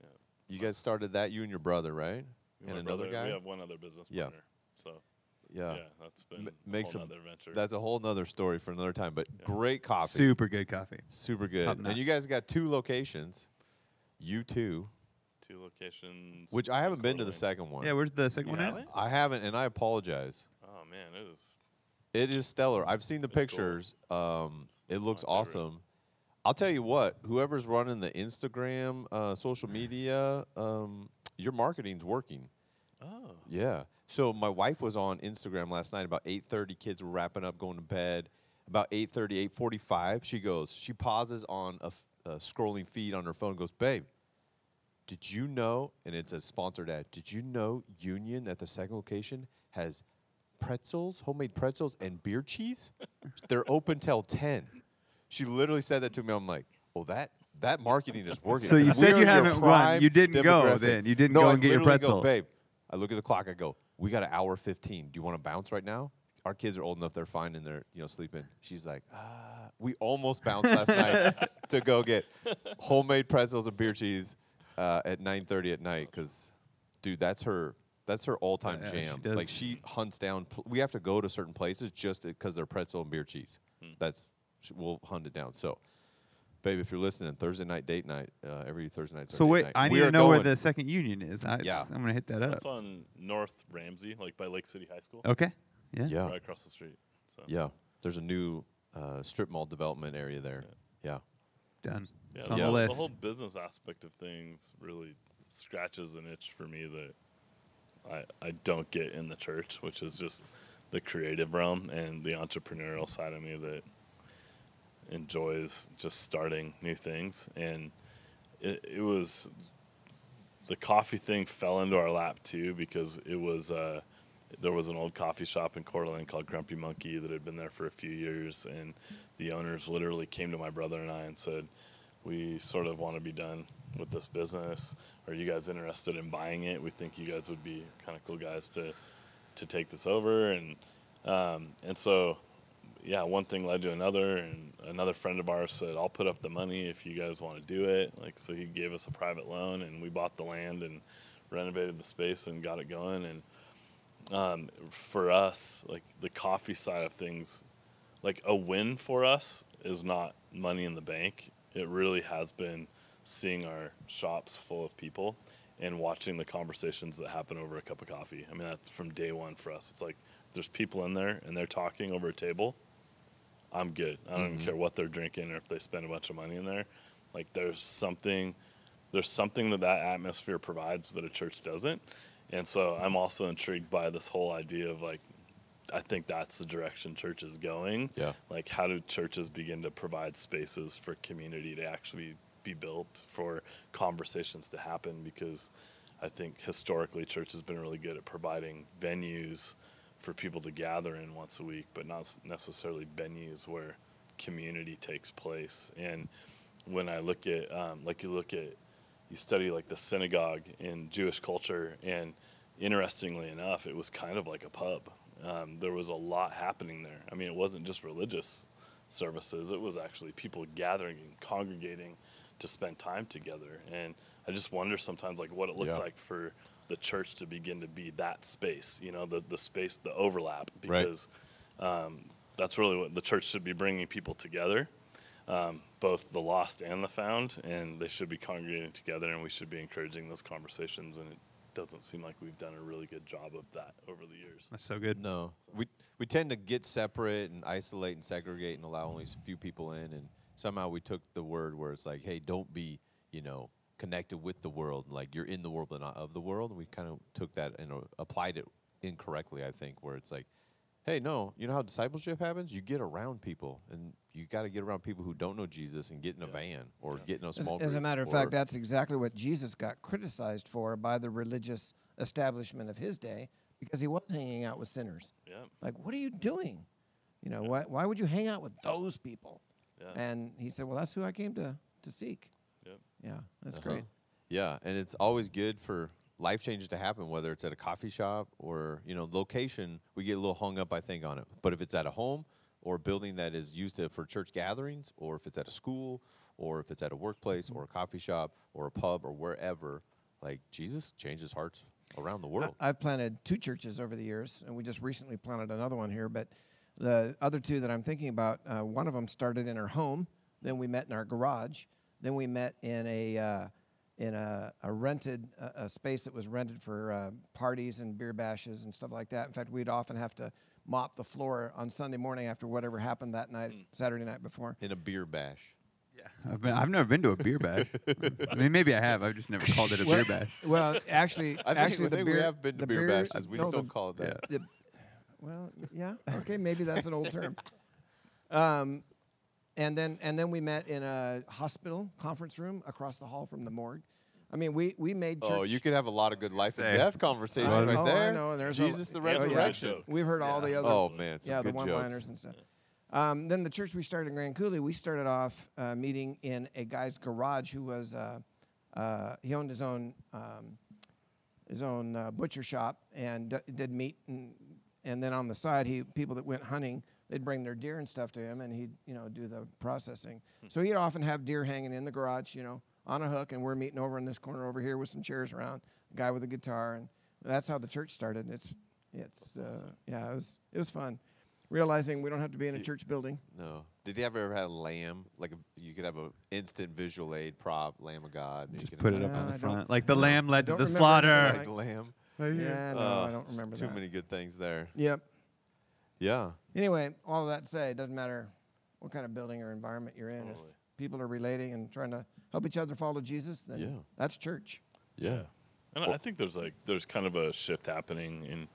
Yeah. You guys started that, you and your brother, right? You and another brother, guy? We have one other business partner. Yeah. So, yeah. yeah, that's been M- makes a whole other venture. That's a whole other story for another time, but yeah. great coffee. Super good coffee. Super good. And you guys got two locations. you two. Two locations. Which I haven't been to the second one. Yeah, where's the second yeah. one at? I haven't, and I apologize. Oh, man, it is. It is stellar. I've seen the it's pictures. Cool. Um, it looks awesome. I'll tell you what, whoever's running the Instagram, uh, social media, um, your marketing's working. Oh. Yeah. So my wife was on Instagram last night about eight thirty. Kids were wrapping up, going to bed. About eight thirty, eight forty-five, she goes, she pauses on a, a scrolling feed on her phone and goes, babe, did you know, and it's a sponsored ad, did you know Union at the second location has pretzels, homemade pretzels, and beer cheese? They're open till ten. She literally said that to me. I'm like, well, that that marketing is working. So you said you haven't run. You didn't go then. You didn't no, go and I get your pretzel. Go, babe, I look at the clock. I go, we got an hour fifteen. Do you want to bounce right now? Our kids are old enough. They're fine and they're you know sleeping. She's like, ah. We almost bounced last night to go get homemade pretzels and beer cheese uh, at nine thirty at night because, dude, that's her. That's her all-time yeah, jam. She like she hunts down. We have to go to certain places just because they're pretzel and beer cheese. Hmm. That's we'll hunt it down. So, babe, if you're listening, Thursday night date night, uh, every Thursday night. So wait, night, I need to know where the second Union is. I, yeah, I'm gonna hit that up. It's on North Ramsey, like by Lake City High School. Okay. Yeah. Yeah. Right across the street. So. Yeah. There's a new uh, strip mall development area there. Yeah. yeah. Done. Yeah. It's on yeah. the list. The whole business aspect of things really scratches an itch for me that. I, I don't get in the church, which is just the creative realm and the entrepreneurial side of me that enjoys just starting new things. And it, it was the coffee thing fell into our lap too because it was uh, there was an old coffee shop in Cortland called Grumpy Monkey that had been there for a few years, and the owners literally came to my brother and I and said, "We sort of want to be done with this business. Are you guys interested in buying it? We think you guys would be kind of cool guys to to take this over." And um, and so, yeah, one thing led to another, and another friend of ours said, "I'll put up the money if you guys want to do it." Like, so he gave us a private loan, and we bought the land and renovated the space and got it going. And um, for us, like the coffee side of things, like a win for us is not money in the bank. It really has been seeing our shops full of people and watching the conversations that happen over a cup of coffee. I mean, that's from day one for us. It's like there's people in there and they're talking over a table. I'm good. I don't mm-hmm. even care what they're drinking or if they spend a bunch of money in there. Like there's something, there's something that that atmosphere provides that a church doesn't. And so I'm also intrigued by this whole idea of like, I think that's the direction church is going. Yeah. Like how do churches begin to provide spaces for community to actually be built, for conversations to happen? Because I think historically church has been really good at providing venues for people to gather in once a week, but not necessarily venues where community takes place. And when I look at um, like you look at you study like the synagogue in Jewish culture, and interestingly enough it was kind of like a pub. Um, there was a lot happening there. I mean, it wasn't just religious services, it was actually people gathering and congregating to spend time together. And I just wonder sometimes like what it looks yeah. like for the church to begin to be that space, you know, the, the space, the overlap, because right. um, that's really what the church should be, bringing people together, um, both the lost and the found, and they should be congregating together, and we should be encouraging those conversations. And it doesn't seem like we've done a really good job of that over the years. That's so good. No, so. we, we tend to get separate and isolate and segregate and allow only a few people in, and somehow we took the word where it's like, hey, don't be, you know, connected with the world. Like, you're in the world, but not of the world. And we kind of took that and applied it incorrectly, I think, where it's like, hey, no, you know how discipleship happens? You get around people, and you got to get around people who don't know Jesus and get in yeah. a van or yeah. get in a small as, group. As a matter of fact, that's exactly what Jesus got criticized for by the religious establishment of his day, because he was hanging out with sinners. Yeah. Like, what are you doing? You know, yeah. why, why would you hang out with those people? Yeah. And he said, well, that's who I came to, to seek. Yep. Yeah, that's uh-huh. great. Yeah, and it's always good for life changes to happen, whether it's at a coffee shop or, you know, location. We get a little hung up, I think, on it. But if it's at a home or a building that is used to, for church gatherings, or if it's at a school, or if it's at a workplace mm-hmm. or a coffee shop or a pub or wherever, like Jesus changes hearts around the world. I, I've planted two churches over the years, and we just recently planted another one here, but the other two that I'm thinking about, uh, one of them started in our home. Then we met in our garage. Then we met in a uh, in a, a rented a, a space that was rented for uh, parties and beer bashes and stuff like that. In fact, we'd often have to mop the floor on Sunday morning after whatever happened that night, mm. Saturday night before. In a beer bash. Yeah, I've been, I've never been to a beer bash. I mean, maybe I have. I've just never called it a well, beer bash. Well, actually, I actually, think, the I think beer, we have been to beer, beer bashes. We no, still the, call it that. Yeah. The, well, yeah. Okay, maybe that's an old term. Um, and then and then we met in a hospital conference room across the hall from the morgue. I mean, we we made. Church. Oh, you could have a lot of good life and death conversations uh, right oh, there. I know, there's Jesus, the resurrection. Oh, yeah. We've heard yeah. all the other. Oh man, some yeah, good the one-liners and stuff. Yeah. Um, then the church we started in Grand Coulee, we started off uh, meeting in a guy's garage who was, uh, uh, he owned his own um, his own uh, butcher shop and d did meat. And, and then on the side, he people that went hunting, they'd bring their deer and stuff to him, and he'd you know do the processing. Hmm. So he'd often have deer hanging in the garage, you know, on a hook, and we're meeting over in this corner over here with some chairs around, a guy with a guitar. And that's how the church started. It's, it's uh, yeah, it was, it was fun. Realizing we don't have to be in a church building. No. Did you ever have a lamb? Like a, you could have an instant visual aid prop, Lamb of God. And just you put it up on the front. Like the no. lamb led to the slaughter. Like the lamb. Right here. Yeah, no, uh, I don't remember too that. Too many good things there. Yep. Yeah. Anyway, all that said, it doesn't matter what kind of building or environment you're totally. in. If people are relating and trying to help each other follow Jesus, then yeah. that's church. Yeah. And well, I think there's like there's kind of a shift happening in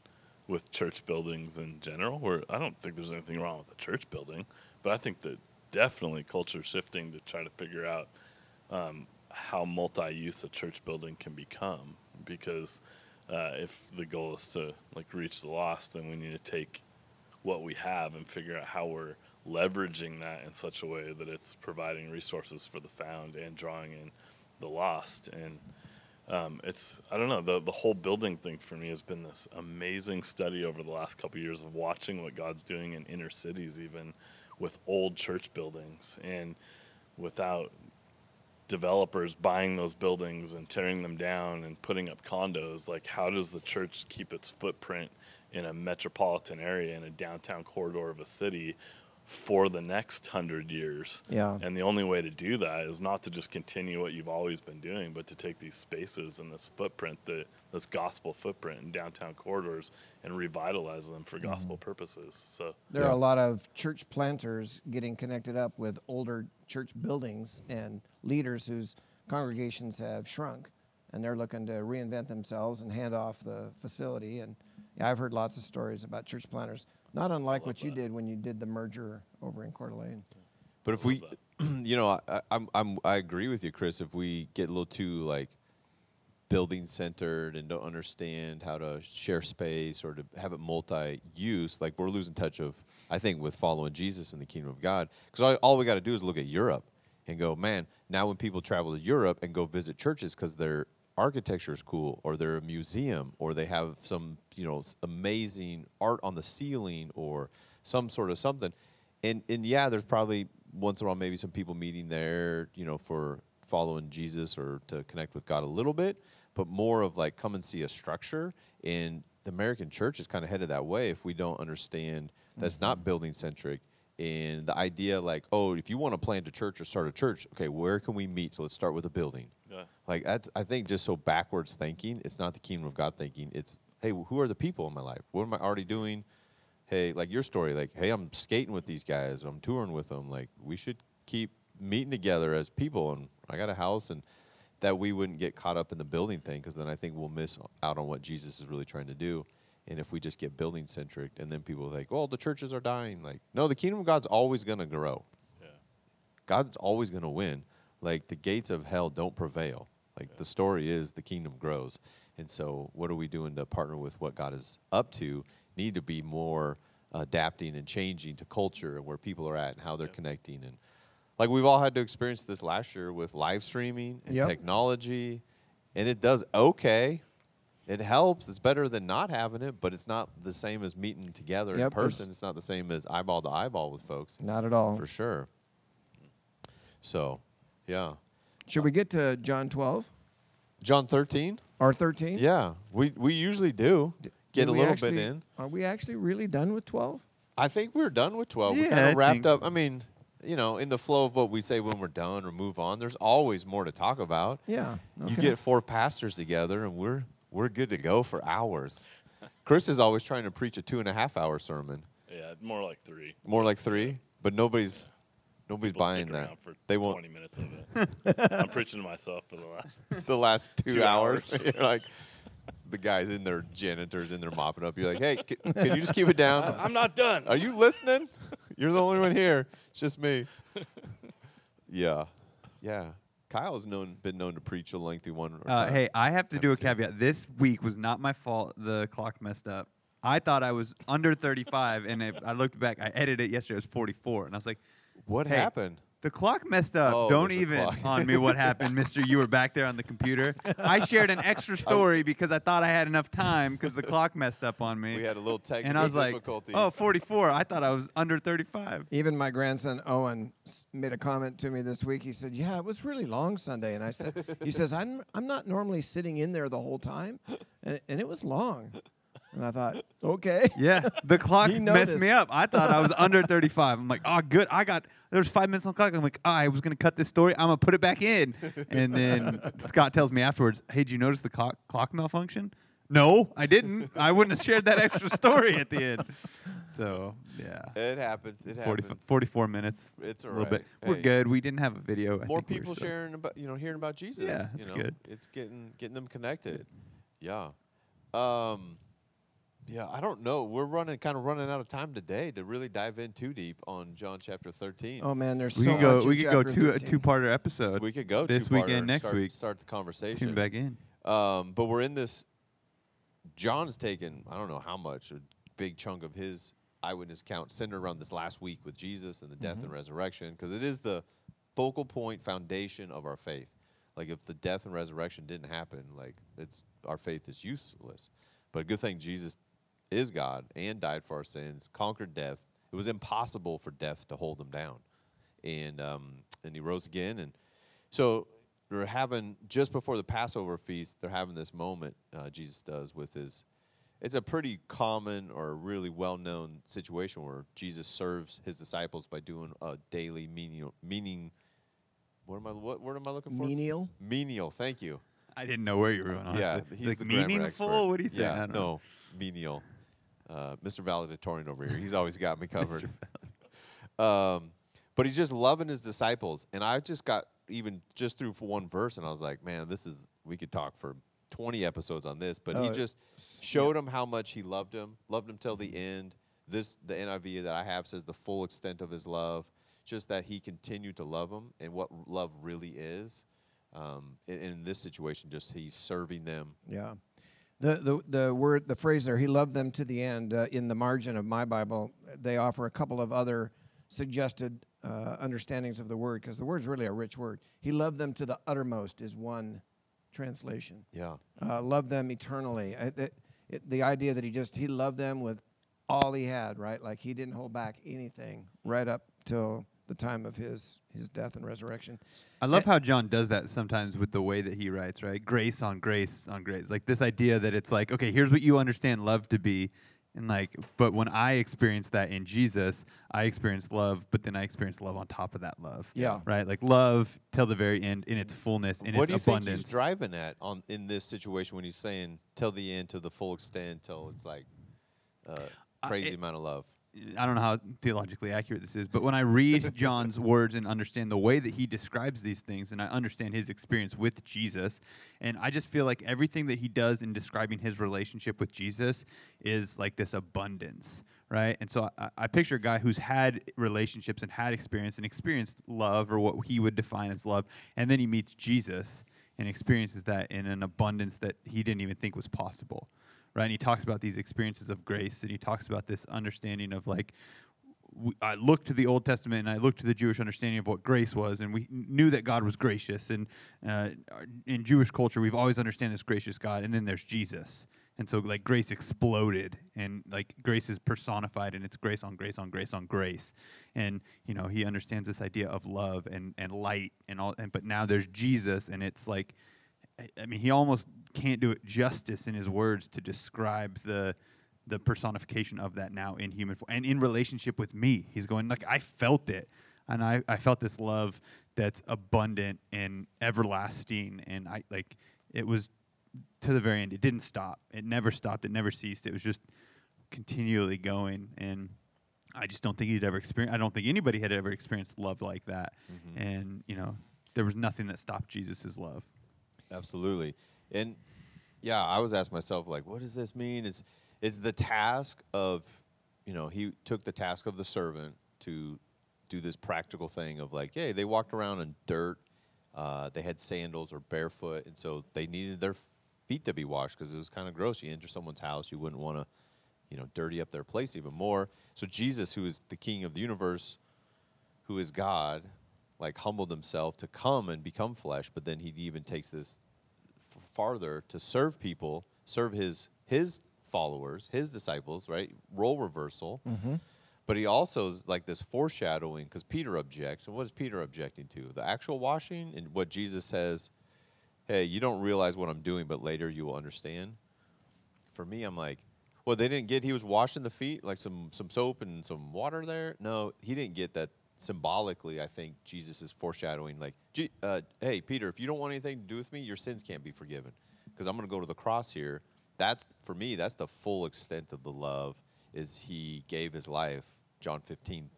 with church buildings in general, where I don't think there's anything wrong with the church building, but I think that definitely culture shifting to try to figure out um, how multi-use a church building can become. Because uh, if the goal is to like reach the lost, then we need to take what we have and figure out how we're leveraging that in such a way that it's providing resources for the found and drawing in the lost. And Um, it's, I don't know, the, the whole building thing for me has been this amazing study over the last couple of years of watching what God's doing in inner cities, even with old church buildings and without developers buying those buildings and tearing them down and putting up condos. Like, how does the church keep its footprint in a metropolitan area, in a downtown corridor of a city for the next hundred years? Yeah. And the only way to do that is not to just continue what you've always been doing, but to take these spaces and this footprint, the, this gospel footprint in downtown corridors, and revitalize them for gospel mm-hmm. purposes. So there yeah. are a lot of church planters getting connected up with older church buildings and leaders whose congregations have shrunk, and they're looking to reinvent themselves and hand off the facility. And yeah, I've heard lots of stories about church planters. Not unlike what that. you did when you did the merger over in Coeur d'Alene. But if we, you know, I, I'm, I'm, I agree with you, Chris. If we get a little too, like, building-centered and don't understand how to share space or to have it multi-use, like, we're losing touch of, I think, with following Jesus in the kingdom of God. Because all, all we got to do is look at Europe and go, man, now when people travel to Europe and go visit churches because they're, architecture is cool, or they're a museum, or they have some, you know, amazing art on the ceiling, or some sort of something. And, and yeah, there's probably once in a while maybe some people meeting there, you know, for following Jesus or to connect with God a little bit, but more of like come and see a structure. And the American church is kind of headed that way if we don't understand that's mm-hmm. not building-centric. And the idea like, oh, if you want to plant a church or start a church, okay, where can we meet? So let's start with a building. Yeah. Like, that's, I think, just so backwards thinking. It's not the kingdom of God thinking. It's, hey, who are the people in my life? What am I already doing? Hey, like your story, like, hey, I'm skating with these guys. I'm touring with them. Like, we should keep meeting together as people. And I got a house. And that we wouldn't get caught up in the building thing, because then I think we'll miss out on what Jesus is really trying to do. And if we just get building-centric, and then people are like, oh, the churches are dying. Like, no, the kingdom of God's always going to grow. Yeah. God's always going to win. Like, the gates of hell don't prevail. Like, yeah. the story is the kingdom grows. And so what are we doing to partner with what God is up to? Need to be more adapting and changing to culture and where people are at and how they're yeah. connecting. And, like, we've all had to experience this last year with live streaming and yep. technology. And it does okay. It helps. It's better than not having it, but it's not the same as meeting together yep, in person. It's, it's not the same as eyeball to eyeball with folks. Not at all. For sure. So, yeah. Should uh, we get to John twelve? John thirteen? Or thirteen? Yeah. We we usually do. D get a little actually, bit in. Are we actually really done with twelve? I think we're done with twelve. Yeah, we kind of wrapped up. I mean, you know, in the flow of what we say when we're done or move on, there's always more to talk about. Yeah. Okay. You get four pastors together, and we're we're good to go for hours. Chris is always trying to preach a two and a half hour sermon. Yeah, more like three. More like three, but nobody's yeah. nobody's People buying that. For they won't. Twenty minutes of it. I'm preaching to myself for the last the last two, two hours. hours. You're like. The guys in their janitors in there mopping up. You're like, hey, can, can you just keep it down? I'm not done. Are you listening? You're the only one here. It's just me. Yeah, yeah. Kyle has known been known to preach a lengthy one. Or uh, hey, I have to do a two. caveat. This week was not my fault. The clock messed up. I thought I was under thirty-five, and if I looked back, I edited it yesterday. It was forty-four, and I was like, what hey, happened? The clock messed up. Oh, Don't even on me what happened, mister. You were back there on the computer. I shared an extra story because I thought I had enough time because the clock messed up on me. We had a little technical and I was difficulty. Like, oh, forty-four. I thought I was under thirty-five. Even my grandson, Owen, made a comment to me this week. He said, yeah, it was really long Sunday. And I said, he says, I'm, I'm not normally sitting in there the whole time. And, and it was long. And I thought, okay. Yeah, the clock messed me up. I thought I was under thirty-five. I'm like, oh, good. I got, there's five minutes on the clock. I'm like, oh, I was going to cut this story. I'm going to put it back in. And then Scott tells me afterwards, hey, did you notice the clock, clock malfunction? No, I didn't. I wouldn't have shared that extra story at the end. So, yeah. It happens. It happens. forty-four minutes. It's all right. A little bit. Hey. We're good. We didn't have a video. I More think people we sharing about, you know, hearing about Jesus. Yeah, that's you know, good. It's getting, getting them connected. Yeah. Um. Yeah, I don't know. We're running, kind of running out of time today to really dive in too deep on John chapter thirteen. Oh man, there's we so could go, much. We could go two, a two-parter episode. We could go this weekend, next start, week. Start the conversation. Tune back in. Um, but we're in this. John's taken, I don't know how much, a big chunk of his eyewitness count centered around this last week with Jesus and the death mm-hmm. and resurrection, because it is the focal point, foundation of our faith. Like if the death and resurrection didn't happen, like it's our faith is useless. But a good thing Jesus is God and died for our sins, conquered death. It was impossible for death to hold him down. And um, and he rose again. And so they're having, just before the Passover feast, they're having this moment uh, Jesus does with his, it's a pretty common or really well-known situation where Jesus serves his disciples by doing a daily menial, meaning, what am I, what word am I looking for? Menial. Menial, thank you. I didn't know where you were going. Yeah, he's like the meaningful expert. What do you say? Yeah, I don't no, know. Menial. Uh, Mister Valedictorian over here. He's always got me covered. um, but he's just loving his disciples. And I just got even just through for one verse, and I was like, man, this is, we could talk for twenty episodes on this. But oh, he just showed yeah. him how much he loved him, loved him till the end. This, the N I V that I have says the full extent of his love, just that he continued to love him and what love really is. Um, in, in this situation, just he's serving them. Yeah. The, the the word, the phrase there, he loved them to the end, uh, in the margin of my Bible, they offer a couple of other suggested uh, understandings of the word, because the word's really a rich word. He loved them to the uttermost is one translation. Yeah. Uh, loved them eternally. Uh, it, it, the idea that he just, he loved them with all he had, right? Like he didn't hold back anything right up till the time of his his death and resurrection. I love how John does that sometimes with the way that he writes, right? Grace on grace on grace. Like this idea that it's like, okay, here's what you understand love to be. And like, but when I experienced that in Jesus, I experienced love, but then I experienced love on top of that love. Yeah. Right? Like love till the very end in its fullness, in what its abundance. What do you think he's driving at on in this situation when he's saying till the end, to the full extent, till it's like uh, crazy I, it, amount of love? I don't know how theologically accurate this is, but when I read John's words and understand the way that he describes these things, and I understand his experience with Jesus, and I just feel like everything that he does in describing his relationship with Jesus is like this abundance, right? And so I, I picture a guy who's had relationships and had experience and experienced love, or what he would define as love, and then he meets Jesus and experiences that in an abundance that he didn't even think was possible. Right, and he talks about these experiences of grace, and he talks about this understanding of like, w I look to the Old Testament, and I look to the Jewish understanding of what grace was, and we knew that God was gracious, and uh, in Jewish culture, we've always understood this gracious God, and then there's Jesus, and so like grace exploded, and like grace is personified, and it's grace on grace on grace on grace, and you know he understands this idea of love and and light and all, and but now there's Jesus, and it's like. I mean, he almost can't do it justice in his words to describe the the personification of that now in human form. And in relationship with me, he's going, like, I felt it. and I, I felt this love that's abundant and everlasting, and I like it was to the very end. It didn't stop. It never stopped. It never ceased. It was just continually going, and I just don't think he'd ever experienced. I don't think anybody had ever experienced love like that, mm-hmm. and you know, there was nothing that stopped Jesus's love. Absolutely, and yeah, I was asked myself, like, what does this mean? It's it's the task of, you know, he took the task of the servant to do this practical thing of like, hey, they walked around in dirt, uh, they had sandals or barefoot, and so they needed their feet to be washed because it was kind of gross. You enter someone's house, you wouldn't want to, you know, dirty up their place even more. So Jesus, who is the King of the universe, who is God, like humbled himself to come and become flesh, but then he even takes this f- farther to serve people, serve his his followers, his disciples, right? Role reversal. Mm-hmm. But he also is like this foreshadowing, because Peter objects. And what is Peter objecting to? The actual washing and what Jesus says, hey, you don't realize what I'm doing, but later you will understand. For me, I'm like, well, they didn't get he was washing the feet, like some some soap and some water there. No, he didn't get that. Symbolically, I think Jesus is foreshadowing, like, uh, hey, Peter, if you don't want anything to do with me, your sins can't be forgiven because I'm going to go to the cross here. That's, for me, that's the full extent of the love is he gave his life, John fifteen,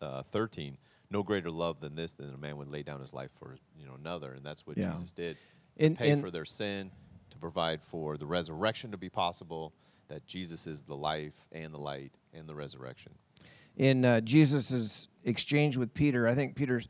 uh, thirteen, no greater love than this than a man would lay down his life for, you know, another, and that's what yeah. Jesus did, to and, pay and for their sin, to provide for the resurrection to be possible, that Jesus is the life and the light and the resurrection. In uh, Jesus' exchange with Peter, I think Peter's,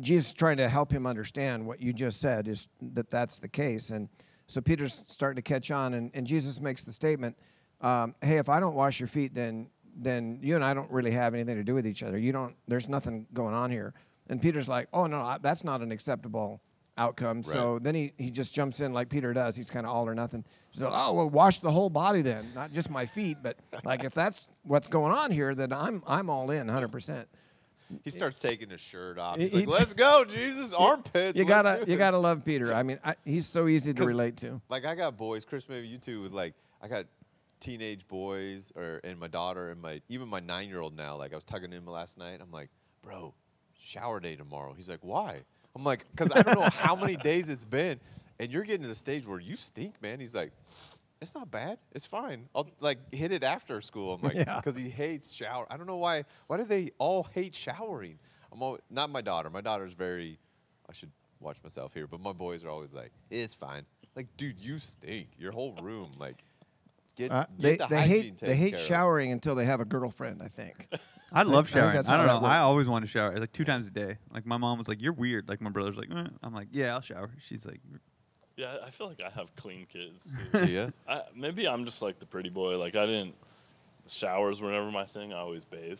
Jesus trying to help him understand what you just said is that that's the case. And so Peter's starting to catch on, and, and Jesus makes the statement, um, hey, if I don't wash your feet, then then you and I don't really have anything to do with each other. You don't. There's nothing going on here. And Peter's like, oh, no, I, that's not an acceptable outcome. Right. So then he, he just jumps in like Peter does. He's kind of all or nothing. So, oh, well, wash the whole body then, not just my feet. But like if that's what's going on here, then I'm I'm all in one hundred percent. He starts taking his shirt off. He's he, like, let's go, Jesus, armpits. You got to you gotta love Peter. I mean, I, he's so easy to relate to. Like I got boys, Chris, maybe you too, with like I got teenage boys or and my daughter and my even my nine-year-old now. Like I was tugging him last night. I'm like, bro, shower day tomorrow. He's like, why? I'm like, because I don't know how many days it's been, and you're getting to the stage where you stink, man. He's like, it's not bad. It's fine. I'll, like, hit it after school. I'm like, because yeah. he hates shower. I don't know why. Why do they all hate showering? I'm all, not my daughter. My daughter's very, I should watch myself here, but my boys are always like, it's fine. Like, dude, you stink. Your whole room, like, get, uh, get they, the they hygiene hate, taken They hate care showering of. Until they have a girlfriend, I think. I love showering. I, that's I don't know. I always want to shower, like two times a day. Like my mom was like, "You're weird." Like my brother's like, eh. "I'm like, yeah, I'll shower." She's like, "Yeah, I feel like I have clean kids." Too. Yeah. I, maybe I'm just like the pretty boy. Like I didn't showers were never my thing. I always bathe.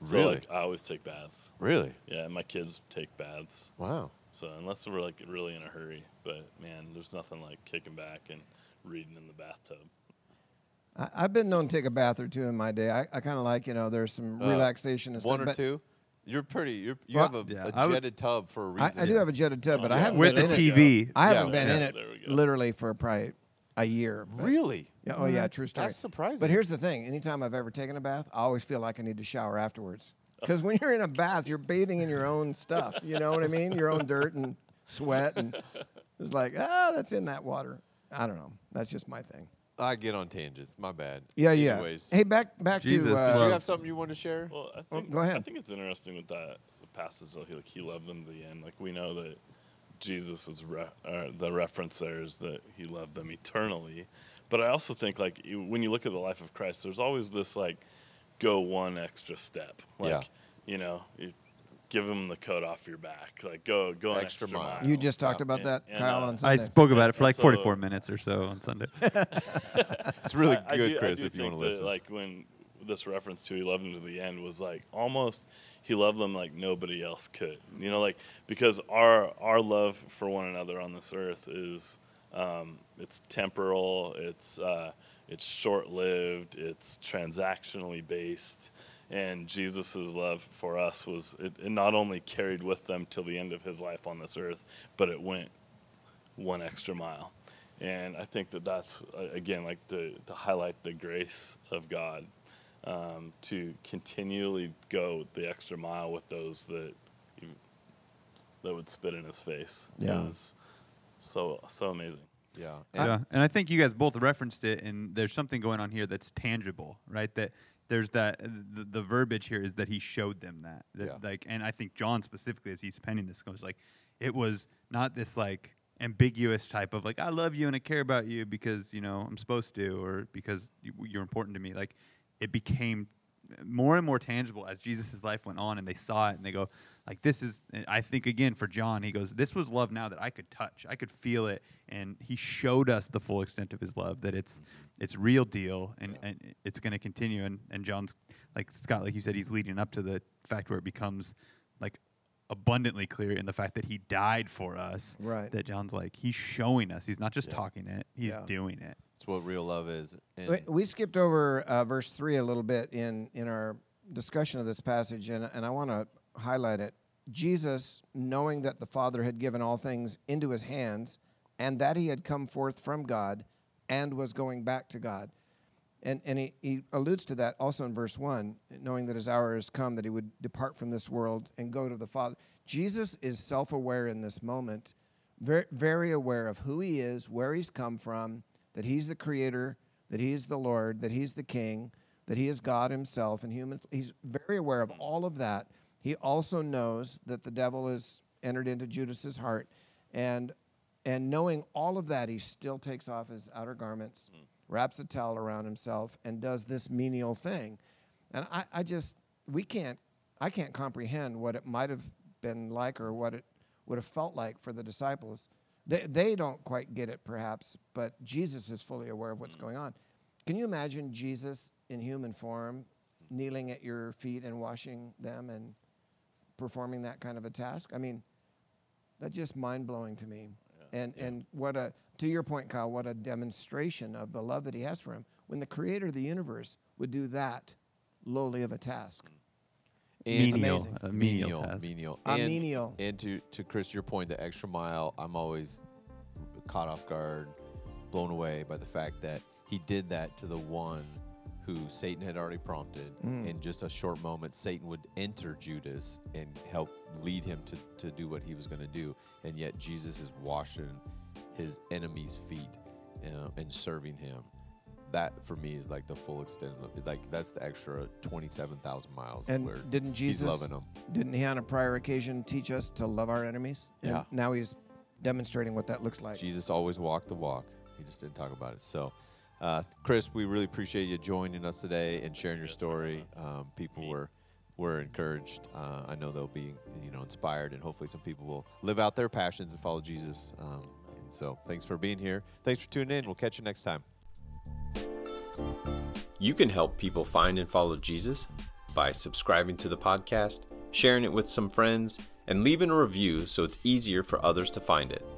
Really? So like I always take baths. Really? Yeah, my kids take baths. Wow. So unless we're like really in a hurry, but man, there's nothing like kicking back and reading in the bathtub. I've been known to take a bath or two in my day. I, I kind of like, you know, there's some uh, relaxation and stuff. One or two? You're pretty. You're, you well, have a, yeah, a jetted tub for a reason. I, I do have a jetted tub, oh, but yeah. I haven't With been the in TV. It. I yeah, haven't been yeah, in it literally for probably a year. Really? Yeah. Oh, yeah, true story. That's surprising. But here's the thing. Anytime I've ever taken a bath, I always feel like I need to shower afterwards. Because when you're in a bath, you're bathing in your own stuff. You know what I mean? Your own dirt and sweat. And it's like, ah, that's in that water. I don't know. That's just my thing. I get on tangents. My bad. Yeah, Anyways. yeah. Hey, back back Jesus. to... Uh, Did you have something you wanted to share? Well, I think, oh, go ahead. I think it's interesting with that the passage that he, like, he loved them to the end. Like, we know that Jesus is... Re- uh, the reference there is that he loved them eternally. But I also think, like, when you look at the life of Christ, there's always this, like, go one extra step. Like, yeah. you know, you give them the coat off your back. Like, go go an extra, extra mile. mile. You just talked yeah. about and, that, and, Kyle, uh, on Sunday. I spoke about it for, like, so forty-four minutes or so on Sunday. It's really I, good, I do, Chris, if you want to listen. That, like, when this reference to he loved them to the end was, like, almost he loved them like nobody else could. You know, like, because our our love for one another on this earth is, um, it's temporal, it's uh, it's short-lived, it's transactionally based. And Jesus' love for us was, it, it not only carried with them till the end of his life on this earth, but it went one extra mile. And I think that that's, again, like to, to highlight the grace of God, um, to continually go the extra mile with those that that would spit in his face. Yeah. It was so, so amazing. Yeah. And yeah. And I think you guys both referenced it, and there's something going on here that's tangible, right? That there's that the, the verbiage here is that he showed them that. that yeah. Like, and I think John specifically, as he's penning this, goes like, it was not this like ambiguous type of like, I love you and I care about you because, you know, I'm supposed to, or because you're important to me. Like, it became more and more tangible as Jesus' life went on, and they saw it, and they go, like, this is, I think, again, for John, he goes, this was love now that I could touch. I could feel it, and he showed us the full extent of his love, that it's it's real deal, and, yeah. and it's going to continue. And, and John's, like Scott, like you said, he's leading up to the fact where it becomes, like, abundantly clear in the fact that he died for us. Right. That John's, like, he's showing us. He's not just yeah. talking it. He's yeah. doing it. It's what real love is. We, we skipped over uh, verse three a little bit in, in our discussion of this passage, and, and I want to highlight it. Jesus, knowing that the Father had given all things into his hands, and that he had come forth from God and was going back to God. And, and he, he alludes to that also in verse one, knowing that his hour has come, that he would depart from this world and go to the Father. Jesus is self-aware in this moment, very, very aware of who he is, where he's come from, that he's the creator, that he's the Lord, that he's the king, that he is God himself and human. He's very aware of all of that. He also knows that the devil has entered into Judas's heart. And, and knowing all of that, he still takes off his outer garments, mm. wraps a towel around himself, and does this menial thing. And I, I just, we can't, I can't comprehend what it might have been like or what it would have felt like for the disciples. They, they don't quite get it, perhaps, but Jesus is fully aware of what's going on. Can you imagine Jesus in human form kneeling at your feet and washing them and performing that kind of a task? I mean, that's just mind-blowing to me. Yeah. And yeah. and what a, to your point, Kyle, what a demonstration of the love that he has for him when the creator of the universe would do that lowly of a task. And menial, a menial, menial, menial. A and, menial. And to, to Chris, your point, the extra mile, I'm always caught off guard, blown away by the fact that he did that to the one who Satan had already prompted. Mm. In just a short moment, Satan would enter Judas and help lead him to, to do what he was going to do. And yet Jesus is washing his enemy's feet uh, and serving him. That, for me, is like the full extent of it. Like, that's the extra twenty-seven thousand miles. And where didn't Jesus, he's loving them. Didn't he on a prior occasion teach us to love our enemies? Yeah. And now he's demonstrating what that looks like. Jesus always walked the walk. He just didn't talk about it. So, uh, Chris, we really appreciate you joining us today and sharing your story. Um, people were were encouraged. Uh, I know they'll be, you know, inspired, and hopefully some people will live out their passions and follow Jesus. Um, and so, thanks for being here. Thanks for tuning in. We'll catch you next time. You can help people find and follow Jesus by subscribing to the podcast, sharing it with some friends, and leaving a review so it's easier for others to find it.